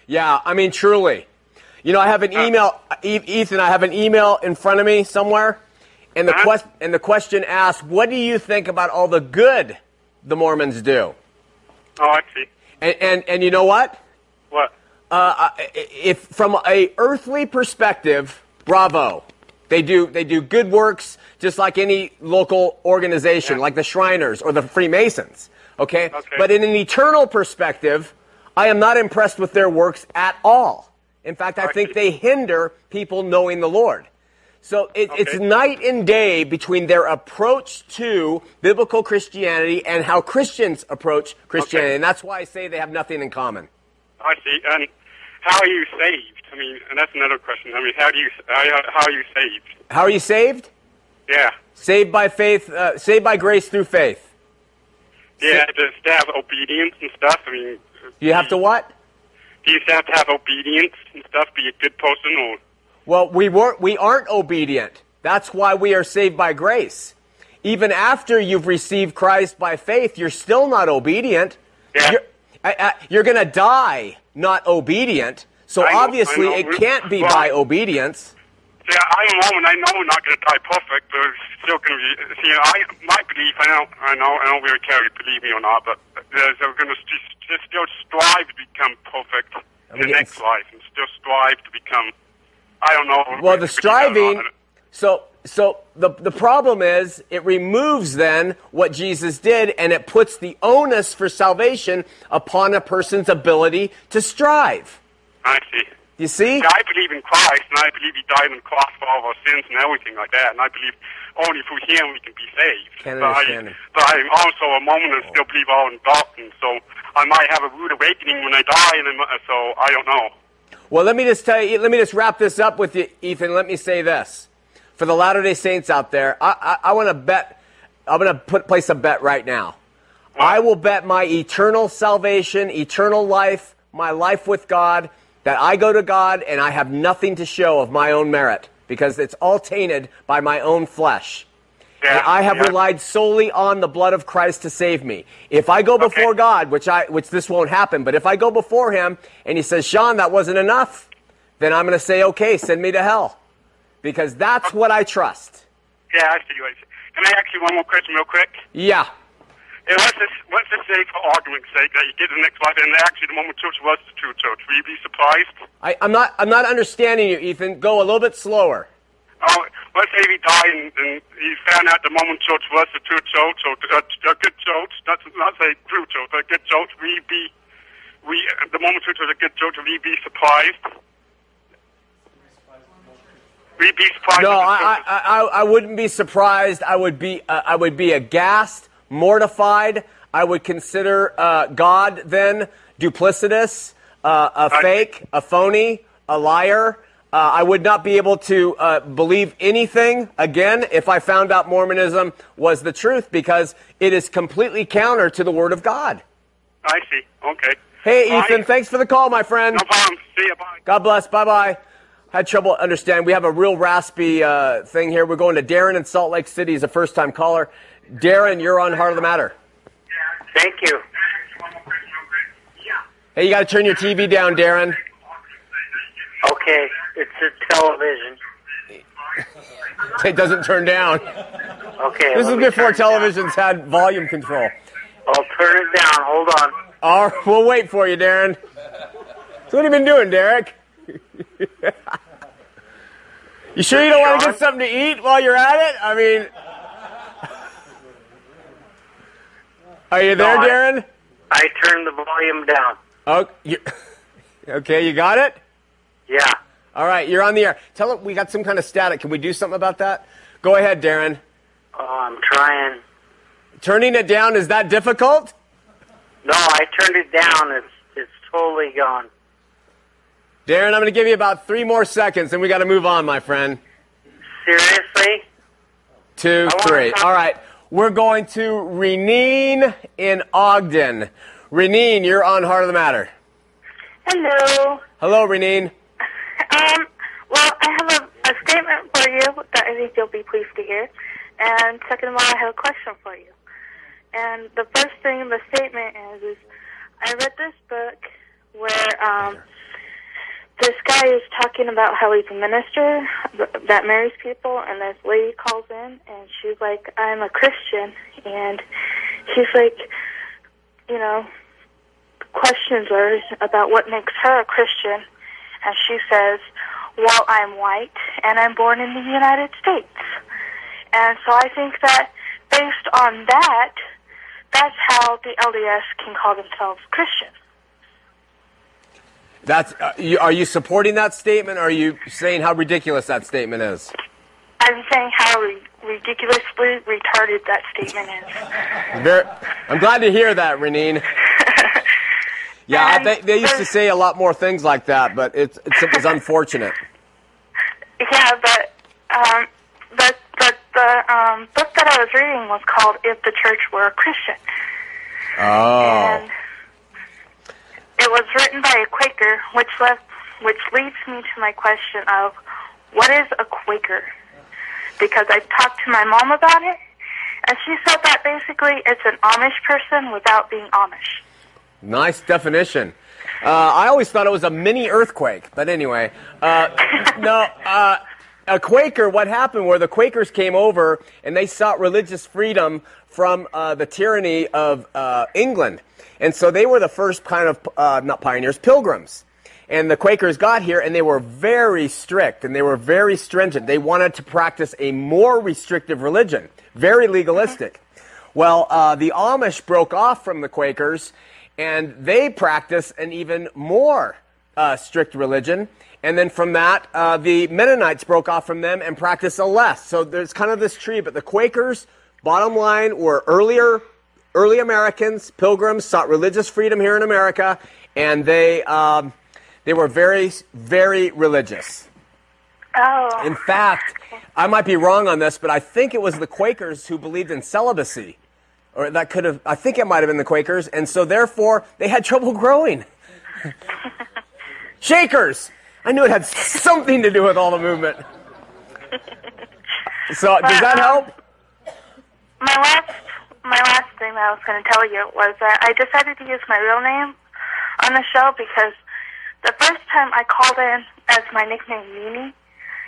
Yeah, I mean, truly. You know, I have an email, uh, Ethan, I have an email in front of me somewhere, and the, uh-huh. que- and the question asks, what do you think about all the good the Mormons do? Oh, I see. And, and, and you know what? What? Uh, if from a earthly perspective, bravo. They do they do good works just like any local organization, yeah. like the Shriners or the Freemasons, okay? okay? But in an eternal perspective, I am not impressed with their works at all. In fact, I okay. think they hinder people knowing the Lord. So it, okay. it's night and day between their approach to biblical Christianity and how Christians approach Christianity, okay. and that's why I say they have nothing in common. I see. And how are you saved? I mean, and that's another question. I mean, how do you how are you saved? How are you saved? Yeah. Saved by faith, uh, saved by grace through faith. Yeah, Sa- does it have obedience and stuff? I mean, do you have do to you, what? Do you have to have obedience and stuff? Be a good person, or? Well, we weren't. We aren't obedient. That's why we are saved by grace. Even after you've received Christ by faith, you're still not obedient. Yeah. You're, I, I, you're going to die not obedient, so know, obviously it can't be well, by obedience. Yeah, I'm Mormon. I know we're not going to die perfect, but it's still going to be. See, I my belief. I don't. I know. I don't really care if you believe me or not, but they're, they're going to st- still strive to become perfect in the next life, and still strive to become. I don't know. Well, the striving. So, so the the problem is it removes then what Jesus did, and it puts the onus for salvation upon a person's ability to strive. I see. You see? Yeah, I believe in Christ, and I believe He died on the cross for all of our sins and everything like that, and I believe only through Him we can be saved. Can't understand. But, I, but I'm also a Mormon and still believe all in doctrine, so I might have a rude awakening when I die, and I'm, so I don't know. Well, let me just tell you. Let me just wrap this up with you, Ethan. Let me say this. For the Latter-day Saints out there, I, I, I want to bet. I'm going to put place a bet right now. What? I will bet my eternal salvation, eternal life, my life with God, that I go to God and I have nothing to show of my own merit because it's all tainted by my own flesh. Yeah, and I have yeah. relied solely on the blood of Christ to save me. If I go okay. before God, which I which this won't happen, but if I go before Him and He says, "Sean, that wasn't enough," then I'm going to say, "Okay, send me to hell," because that's what I trust. Yeah, I see what you say. Can I ask you one more question, real quick? Yeah. And let's just, let's just say, for argument's sake, that you get the next life, and actually the Mormon Church was the true church. Will you be surprised? I, I'm not. I'm not understanding you, Ethan. Go a little bit slower. Oh, let's say he died and, and he found out the Mormon Church was the true church, or a, a good church. Not not say true church, but a good church. Will you be? We the Mormon Church was a good church. Will you be surprised? Will you be surprised? No, I, I I I wouldn't be surprised. I would be uh, I would be aghast. Mortified, I would consider uh, God then duplicitous, uh, a I fake, a phony, a liar. Uh, I would not be able to uh, believe anything again if I found out Mormonism was the truth because it is completely counter to the Word of God. I see. Okay. Hey, bye. Ethan, thanks for the call, my friend. No problem. See you. Bye. God bless. Bye-bye. Had trouble understanding. We have a real raspy uh, thing here. We're going to Darren in Salt Lake City. He's a first-time caller. Darren, you're on Heart of the Matter. Thank you. Hey, you got to turn your T V down, Darren. Okay, it's a television. It doesn't turn down. Okay. This is before televisions had volume control. I'll turn it down. Hold on. All right, we'll wait for you, Darren. So what have you been doing, Derek? You sure you don't want to get something to eat while you're at it? I mean... Are you there, no, I, Darren? I turned the volume down. Oh, you, okay, you got it? Yeah. All right, you're on the air. Tell them we got some kind of static. Can we do something about that? Go ahead, Darren. Oh, I'm trying. Turning it down, is that difficult? No, I turned it down. It's it's totally gone. Darren, I'm going to give you about three more seconds, and we got to move on, my friend. Seriously? Two, three. All right. We're going to Reneen in Ogden. Reneen, you're on Heart of the Matter. Hello. Hello, Reneen. Um, well, I have a, a statement for you that I think you'll be pleased to hear. And second of all, I have a question for you. And the first thing in the statement is, is I read this book where um, this guy is talking about how he's a minister that marries people, and this lady calls in, and she's like, I'm a Christian, and he's like, you know, questions her about what makes her a Christian, and she says, well, I'm white, and I'm born in the United States. And so I think that based on that, that's how the L D S can call themselves Christian. That's, uh, you, are you supporting that statement, or are you saying how ridiculous that statement is? I'm saying how re- ridiculously retarded that statement is. Very, I'm glad to hear that, Renine. Yeah, they, they used to say a lot more things like that, but it's it's, it's unfortunate. Yeah, but um, the the, the um, book that I was reading was called "If the Church Were a Christian." Oh. And it was written by a Quaker, which left which leads me to my question of what is a Quaker? Because I talked to my mom about it, and she said that basically it's an Amish person without being Amish. Nice definition. Uh, I always thought it was a mini earthquake, but anyway. Uh, no, uh, a Quaker, what happened were the Quakers came over and they sought religious freedom from uh, the tyranny of uh, England. And so they were the first kind of, uh, not pioneers, pilgrims. And the Quakers got here and they were very strict and they were very stringent. They wanted to practice a more restrictive religion, very legalistic. Well, uh, the Amish broke off from the Quakers, and they practice an even more uh, strict religion. And then from that, uh, the Mennonites broke off from them and practiced a less. So there's kind of this tree, but the Quakers, bottom line, were earlier, early Americans, pilgrims, sought religious freedom here in America, and they um, they were very, very religious. Oh. In fact, I might be wrong on this, but I think it was the Quakers who believed in celibacy. Or that could have, I think it might have been the Quakers, and so therefore they had trouble growing. Shakers! I knew it had something to do with all the movement. So, but, does that help? Um, my last, my last thing that I was going to tell you was that I decided to use my real name on the show because the first time I called in as my nickname Mimi,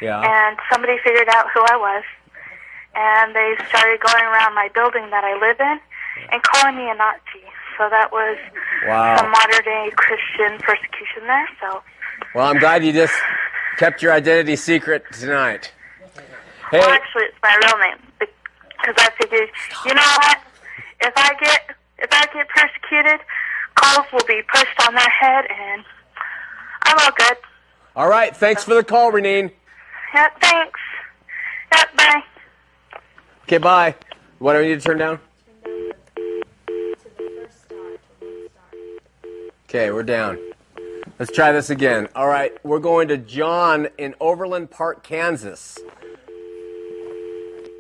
yeah. And somebody figured out who I was. And they started going around my building that I live in and calling me a Nazi. So that was wow. Some modern-day Christian persecution there. So, well, I'm glad you just kept your identity secret tonight. Hey. Well, actually, it's my real name because I figured, you know what? If I get if I get persecuted, calls will be pushed on their head, and I'm all good. All right. Thanks so. For the call, Renine. Yeah. Thanks. Yeah, bye. Okay, bye. What do I need to turn down? Okay, we're down. Let's try this again. All right, we're going to John in Overland Park, Kansas.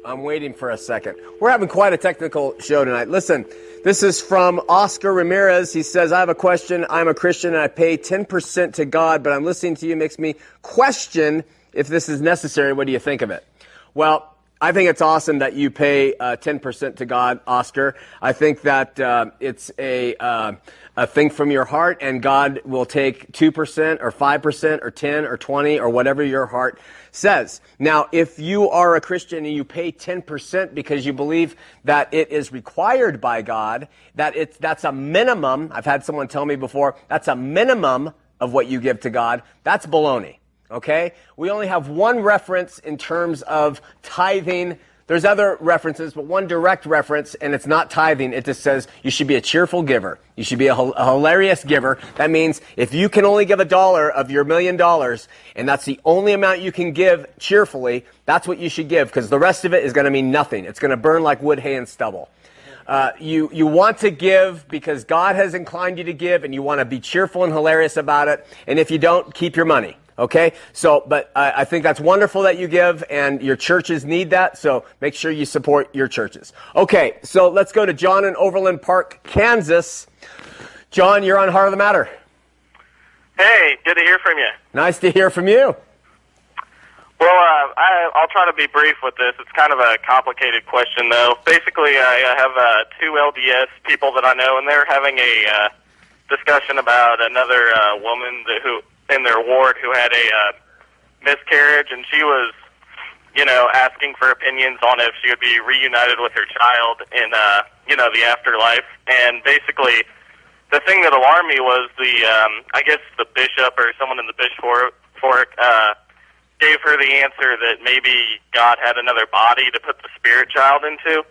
I'm waiting for a second. We're having quite a technical show tonight. Listen, this is from Oscar Ramirez. He says, I have a question. I'm a Christian and I pay ten percent to God, but I'm listening to you. It makes me question if this is necessary. What do you think of it? Well, I think it's awesome that you pay uh, ten percent to God, Oscar. I think that uh, it's a uh, a thing from your heart, and God will take two percent or five percent or ten or twenty or whatever your heart says. Now, if you are a Christian and you pay ten percent because you believe that it is required by God, that it's that's a minimum. I've had someone tell me before, that's a minimum of what you give to God. That's baloney. Okay? We only have one reference in terms of tithing. There's other references, but one direct reference, and it's not tithing. It just says you should be a cheerful giver. You should be a, a hilarious giver. That means if you can only give a dollar of your million dollars, and that's the only amount you can give cheerfully, that's what you should give, because the rest of it is going to mean nothing. It's going to burn like wood, hay, and stubble. Uh, you, you want to give because God has inclined you to give, and you want to be cheerful and hilarious about it. And if you don't, keep your money. Okay, so, but uh, I think that's wonderful that you give, and your churches need that, so make sure you support your churches. Okay, so let's go to John in Overland Park, Kansas. John, you're on Heart of the Matter. Hey, good to hear from you. Nice to hear from you. Well, uh, I, I'll try to be brief with this. It's kind of a complicated question, though. Basically, I have uh, two L D S people that I know, and they're having a uh, discussion about another uh, woman that, who in their ward who had a uh, miscarriage, and she was, you know, asking for opinions on if she would be reunited with her child in, uh, you know, the afterlife. And basically, the thing that alarmed me was the, um, I guess the bishop or someone in the bishopric uh, gave her the answer that maybe God had another body to put the spirit child into.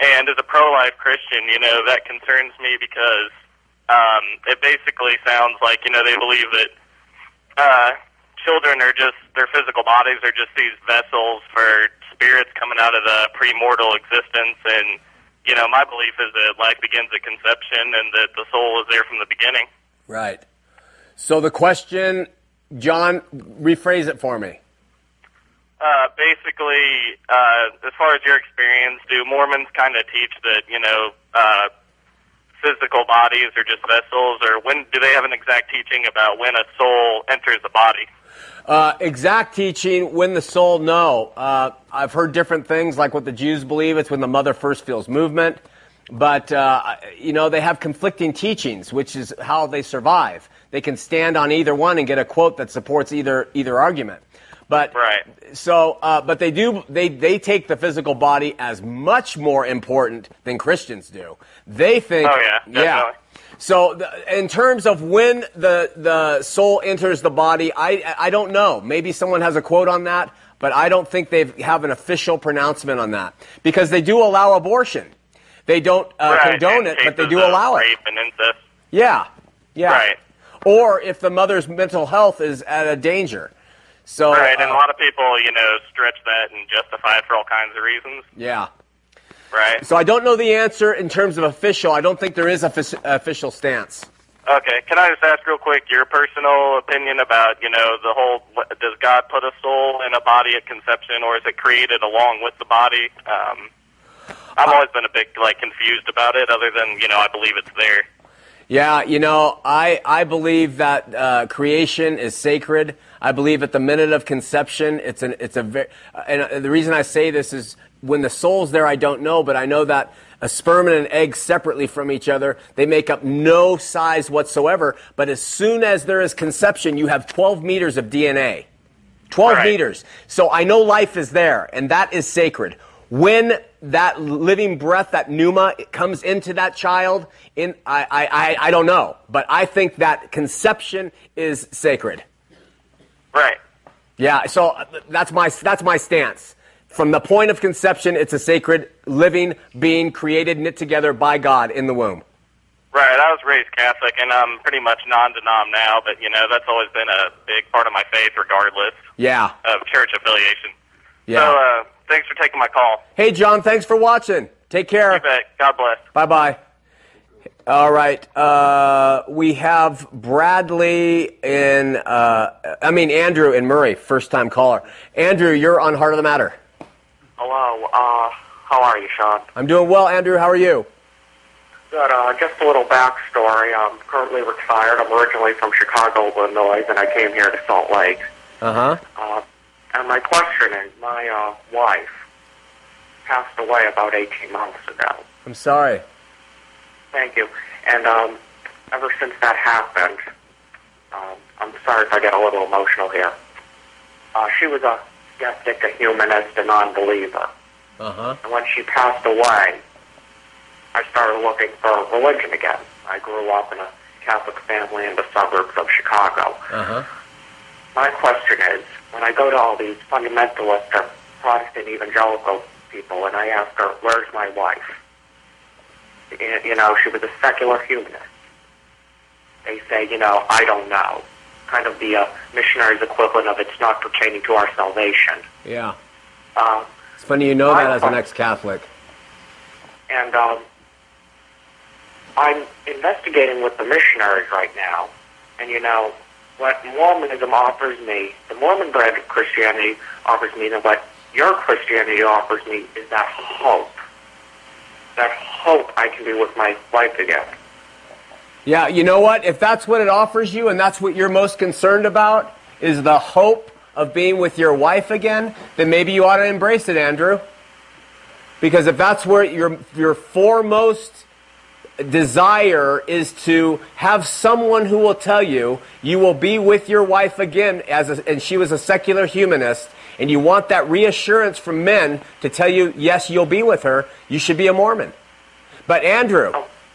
And as a pro-life Christian, you know, that concerns me because um, it basically sounds like, you know, they believe that uh, children are just, their physical bodies are just these vessels for spirits coming out of the premortal existence. And, you know, my belief is that life begins at conception and that the soul is there from the beginning. Right. So the question, John, rephrase it for me. Uh, basically, uh, as far as your experience, do Mormons kind of teach that, you know, uh, physical bodies are just vessels, or when do they have an exact teaching about when a soul enters the body? Uh, exact teaching, when the soul, no. Uh, I've heard different things, like what the Jews believe, it's when the mother first feels movement. But, uh, you know, they have conflicting teachings, which is how they survive. They can stand on either one and get a quote that supports either either argument. But right. so, uh, but they do. They they take the physical body as much more important than Christians do. They think, oh yeah, definitely. yeah. So, the, in terms of when the the soul enters the body, I I don't know. Maybe someone has a quote on that, but I don't think they have an official pronouncement on that because they do allow abortion. They don't uh, right. condone it, but they do allow it. Rape and incest. Yeah, yeah. Right. Or if the mother's mental health is at a danger. So, right, and uh, a lot of people, you know, stretch that and justify it for all kinds of reasons. Yeah. Right. So I don't know the answer in terms of official. I don't think there is an official stance. Okay. Can I just ask real quick your personal opinion about, you know, the whole, does God put a soul in a body at conception, or is it created along with the body? Um, I've uh, always been a bit, like, confused about it, other than, you know, I believe it's there. Yeah, you know, I, I believe that uh, creation is sacred. I believe at the minute of conception, it's an, it's a very, and the reason I say this is when the soul's there, I don't know, but I know that a sperm and an egg separately from each other, they make up no size whatsoever. But as soon as there is conception, you have twelve meters of D N A, twelve right. meters. So I know life is there, and that is sacred. When that living breath, that pneuma, it comes into that child, in I, I, I don't know. But I think that conception is sacred. Right. Yeah, so that's my, that's my stance. From the point of conception, it's a sacred living being created, knit together by God in the womb. Right, I was raised Catholic, and I'm pretty much non-denom now, but, you know, that's always been a big part of my faith, regardless yeah. of church affiliation. Yeah. So, uh... thanks for taking my call. Hey, John, thanks for watching. Take care. You bet. God bless. Bye-bye. All right. Uh, we have Bradley in, uh, I mean, Andrew in Murray, first-time caller. Andrew, you're on Heart of the Matter. Hello. Uh, how are you, Sean? I'm doing well, Andrew. How are you? Good. Uh, just a little backstory. I'm currently retired. I'm originally from Chicago, Illinois, and I came here to Salt Lake. Uh-huh. Uh, And my question is, my uh, wife passed away about eighteen months ago. I'm sorry. Thank you. And um, ever since that happened, um, I'm sorry if I get a little emotional here. Uh, she was a skeptic, a humanist, a non-believer. Uh-huh. And when she passed away, I started looking for religion again. I grew up in a Catholic family in the suburbs of Chicago. Uh-huh. My question is, when I go to all these fundamentalist or Protestant evangelical people and I ask her, where's my wife? You know, she was a secular humanist. They say, you know, I don't know. Kind of the uh, missionary's equivalent of it's not pertaining to our salvation. Yeah. Uh, it's funny you know that as an ex-Catholic. And um, I'm investigating with the missionaries right now, and, you know, what Mormonism offers me, the Mormon brand of Christianity offers me, and what your Christianity offers me is that hope. That hope I can be with my wife again. Yeah, you know what? If that's what it offers you and that's what you're most concerned about, is the hope of being with your wife again, then maybe you ought to embrace it, Andrew. Because if that's where your, your foremost desire is to have someone who will tell you, you will be with your wife again, as a, and she was a secular humanist, and you want that reassurance from men to tell you, yes, you'll be with her, you should be a Mormon. But Andrew,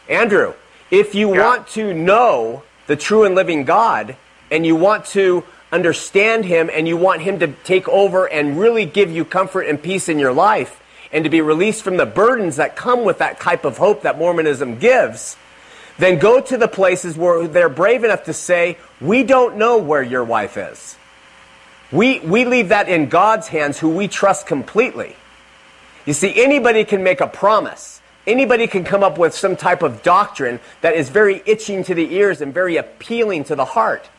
Andrew, if you yeah. want to know the true and living God, and you want to understand Him, and you want Him to take over and really give you comfort and peace in your life, and to be released from the burdens that come with that type of hope that Mormonism gives, then go to the places where they're brave enough to say, we don't know where your wife is. We, we leave that in God's hands, who we trust completely. You see, anybody can make a promise. Anybody can come up with some type of doctrine that is very itching to the ears and very appealing to the heart.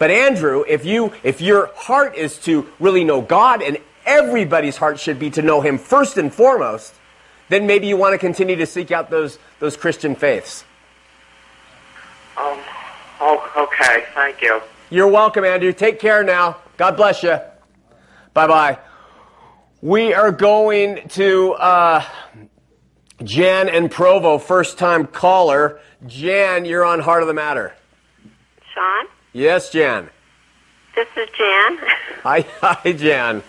But Andrew, if you, if your heart is to really know God, and everybody's heart should be to know Him first and foremost, then maybe you want to continue to seek out those those Christian faiths. Um, oh, okay, thank you. You're welcome, Andrew. Take care now. God bless you. Bye-bye. We are going to uh, Jan and Provo, first-time caller. Jan, you're on Heart of the Matter. Sean? Yes, Jan. This is Jan. Hi, hi, Jan.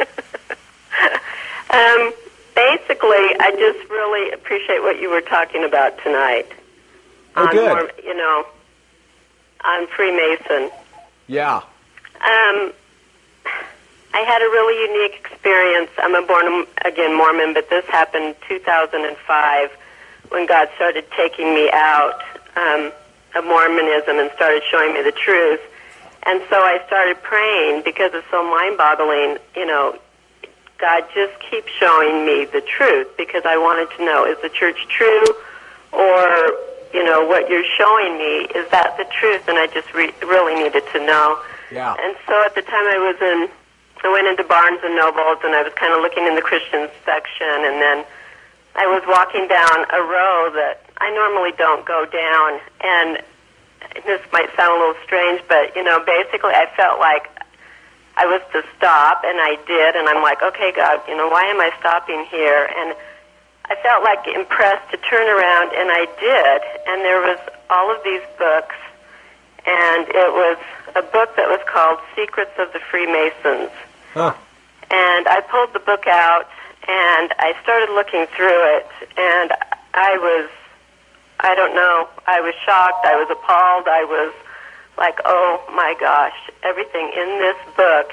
Um, basically, I just really appreciate what you were talking about tonight. Oh, on good. More, you know, on Freemason. Yeah. Um, I had a really unique experience. I'm a born-again Mormon, but this happened in two thousand five when God started taking me out um, of Mormonism and started showing me the truth. And so I started praying because it's so mind-boggling, you know, God, just keep showing me the truth, because I wanted to know, is the church true, or, you know, what you're showing me, is that the truth? And I just re really needed to know. Yeah. And so at the time I was in, I went into Barnes and Noble's, and I was kind of looking in the Christian section, and then I was walking down a row that I normally don't go down, and this might sound a little strange, but, you know, basically I felt like I was to stop, and I did, and I'm like, okay, God, you know, why am I stopping here? And I felt like impressed to turn around, and I did, and there was all of these books, and it was a book that was called Secrets of the Freemasons. Huh. And I pulled the book out, and I started looking through it, and I was, I don't know, I was shocked, I was appalled, I was like, oh my gosh, everything in this book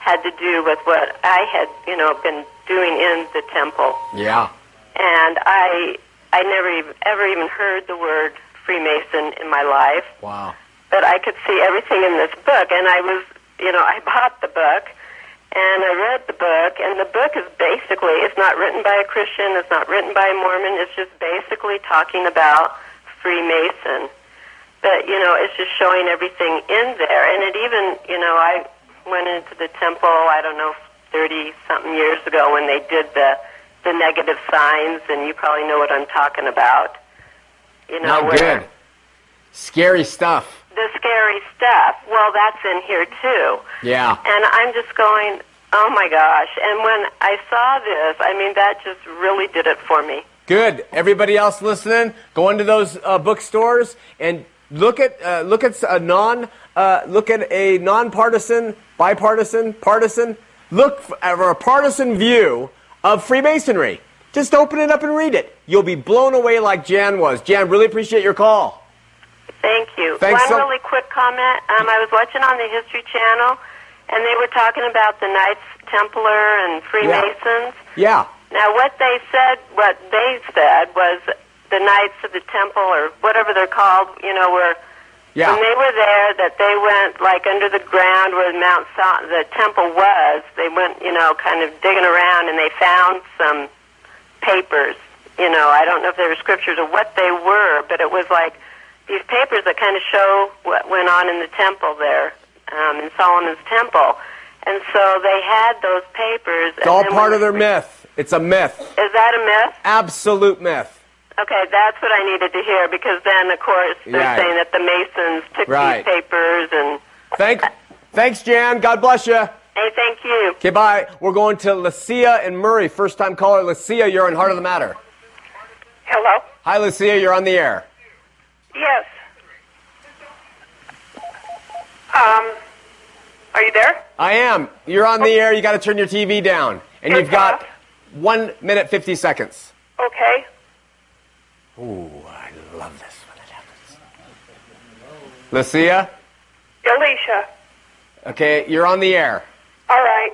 had to do with what I had, you know, been doing in the temple. Yeah. And I, I never even, ever even heard the word Freemason in my life. Wow. But I could see everything in this book, and I was, you know, I bought the book, and I read the book, and the book is basically, it's not written by a Christian, it's not written by a Mormon, it's just basically talking about Freemason. But, you know, it's just showing everything in there. And it even, you know, I went into the temple, I don't know, thirty-something years ago when they did the, the negative signs, and you probably know what I'm talking about. You know, not good. Scary stuff. The scary stuff. Well, that's in here, too. Yeah. And I'm just going, oh, my gosh. And when I saw this, I mean, that just really did it for me. Good. Everybody else listening, go into those uh, bookstores and look at uh, look at a non uh, look at a nonpartisan, bipartisan, partisan look for a partisan view of Freemasonry. Just open it up and read it. You'll be blown away like Jan was. Jan, really appreciate your call. Thank you. Thanks. One so really quick comment. Um, I was watching on the History Channel, and they were talking about the Knights Templar and Freemasons. Yeah. Yeah. Now what they said, what they said was, the Knights of the Temple, or whatever they're called, you know, were, yeah. when they were there, that they went, like, under the ground where Mount Sa the temple was, they went, you know, kind of digging around, and they found some papers, you know, I don't know if they were scriptures or what they were, but it was like these papers that kind of show what went on in the temple there, um, in Solomon's Temple. And so they had those papers. It's all part of their myth. It's a myth. Is that a myth? Absolute myth. Okay, that's what I needed to hear, because then, of course, they're right. saying that the Masons took right. these papers and... Thanks, thanks, Jan. God bless you. Hey, thank you. Okay, bye. We're going to Lucia and Murray. First-time caller, Lucia, you're on Heart of the Matter. Hello. Hi, Lucia. You're on the air. Yes. Um, are you there? I am. You're on the air. You got to turn your T V down. And you've got one minute, fifty seconds. Okay. Ooh, I love this when it happens. Lucia? Alicia. Okay, you're on the air. All right.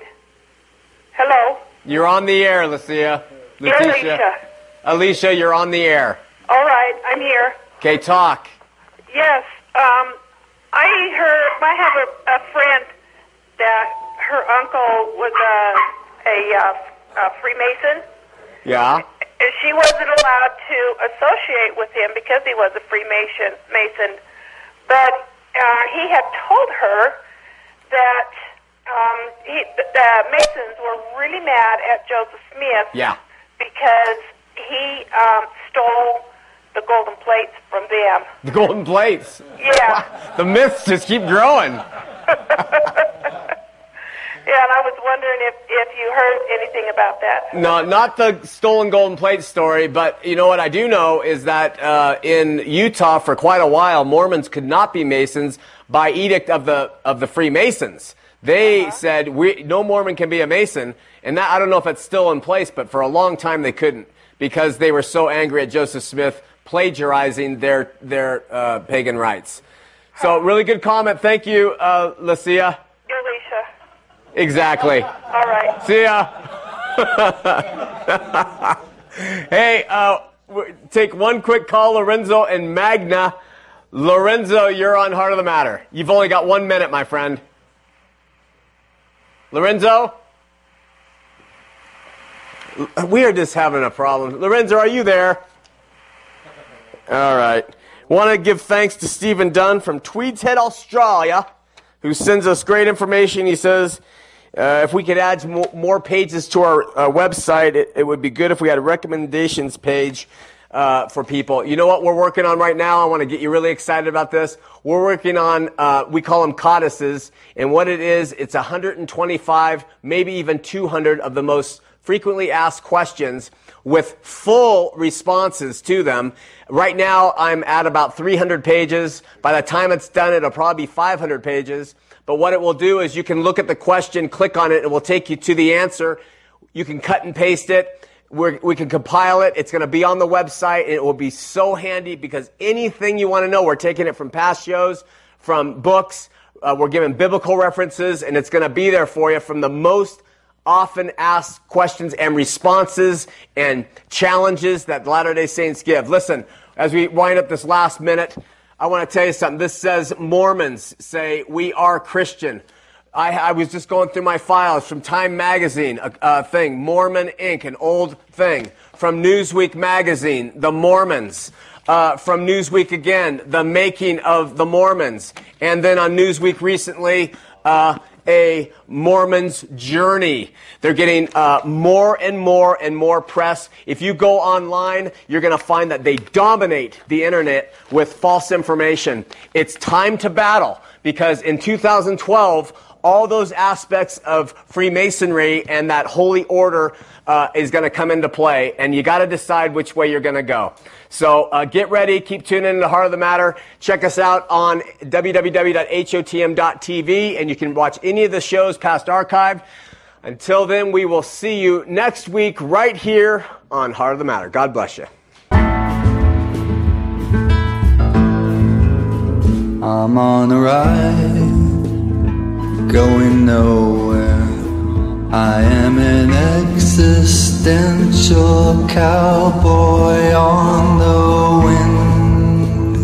Hello? You're on the air, Lucia. Leticia. Alicia. Alicia, you're on the air. All right, I'm here. Okay, talk. Yes, um, I heard, I have a, a friend that her uncle was a, a, a Freemason. Yeah. And she wasn't allowed to associate with him because he was a Freemason. Mason. But uh, he had told her that um, he, the Masons were really mad at Joseph Smith. Yeah. Because he um, stole the golden plates from them. The golden plates? Yeah. The myths just keep growing. Yeah, and I was wondering if, if you heard anything about that. No, not the stolen golden plate story, but you know what I do know is that uh, in Utah for quite a while, Mormons could not be Masons by edict of the, of the Freemasons. They uh-huh. said, we, no Mormon can be a Mason, and that, I don't know if it's still in place, but for a long time they couldn't because they were so angry at Joseph Smith plagiarizing their, their uh, pagan rites. So really good comment. Thank you, uh, Lucia. Alicia. Exactly. All right. See ya. Hey, uh, take one quick call, Lorenzo and Magna. Lorenzo, you're on Heart of the Matter. You've only got one minute, my friend. Lorenzo? We are just having a problem. Lorenzo, are you there? All right. Want to give thanks to Stephen Dunn from Tweed's Head, Australia, who sends us great information. He says, uh, if we could add mo more pages to our uh, website, it, it would be good if we had a recommendations page uh, for people. You know what we're working on right now? I want to get you really excited about this. We're working on, uh, we call them codices, and what it is, it's one hundred twenty-five, maybe even two hundred of the most frequently asked questions with full responses to them. Right now, I'm at about three hundred pages. By the time it's done, it'll probably be five hundred pages. But what it will do is you can look at the question, click on it, it will take you to the answer. You can cut and paste it. We're, we can compile it. It's going to be on the website, and it will be so handy because anything you want to know, we're taking it from past shows, from books. Uh, we're giving biblical references, and it's going to be there for you from the most often asked questions and responses and challenges that Latter-day Saints give. Listen, as we wind up this last minute, I want to tell you something. This says Mormons say we are Christian. I, I was just going through my files from Time Magazine, a, a thing, Mormon Incorporated, an old thing, from Newsweek Magazine, the Mormons, uh, from Newsweek again, the making of the Mormons, and then on Newsweek recently, uh, a Mormon's Journey. They're getting uh, more and more and more press. If you go online, you're going to find that they dominate the internet with false information. It's time to battle because in two thousand twelve, all those aspects of Freemasonry and that holy order uh, is going to come into play, and you got to decide which way you're going to go. So uh, get ready. Keep tuning in to Heart of the Matter. Check us out on w w w dot h o t m dot t v, and you can watch any of the shows past archived. Until then, we will see you next week right here on Heart of the Matter. God bless you. I'm on a ride, going nowhere. I am an existential cowboy on the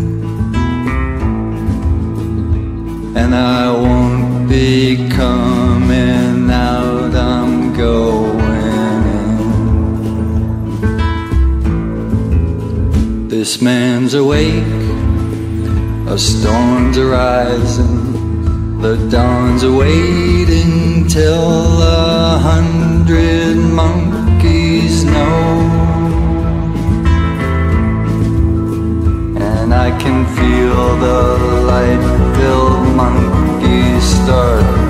wind, and I won't be coming out, I'm going in. This man's awake, a storm's arising, the dawn's awaiting till a hundred monkeys know, and I can feel the light-filled monkeys start